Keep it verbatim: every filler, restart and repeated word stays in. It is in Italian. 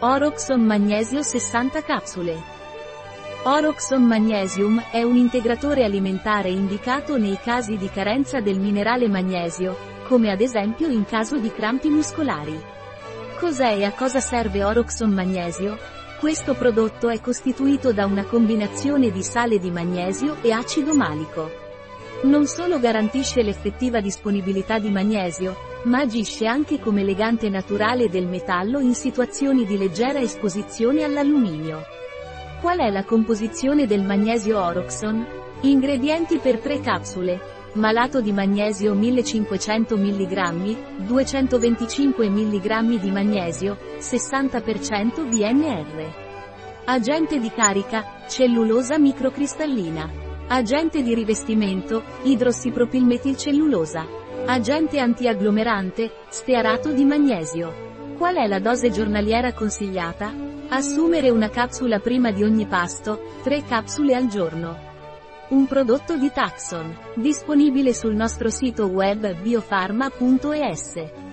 Oroxon Magnesio sessanta capsule. Oroxon Magnesium è un integratore alimentare indicato nei casi di carenza del minerale magnesio, come ad esempio in caso di crampi muscolari. Cos'è e a cosa serve Oroxon Magnesio? Questo prodotto è costituito da una combinazione di sale di magnesio e acido malico. Non solo garantisce l'effettiva disponibilità di magnesio, ma agisce anche come legante naturale del metallo in situazioni di leggera esposizione all'alluminio. Qual è la composizione del magnesio Oroxon? Ingredienti per tre capsule: malato di magnesio millecinquecento milligrammi, duecentoventicinque milligrammi di magnesio, sessanta per cento V N R. Agente di carica, cellulosa microcristallina. Agente di rivestimento, idrossipropilmetilcellulosa. Agente antiagglomerante, stearato di magnesio. Qual è la dose giornaliera consigliata? Assumere una capsula prima di ogni pasto, tre capsule al giorno. Un prodotto di Taxon, disponibile sul nostro sito web biofarma punto es.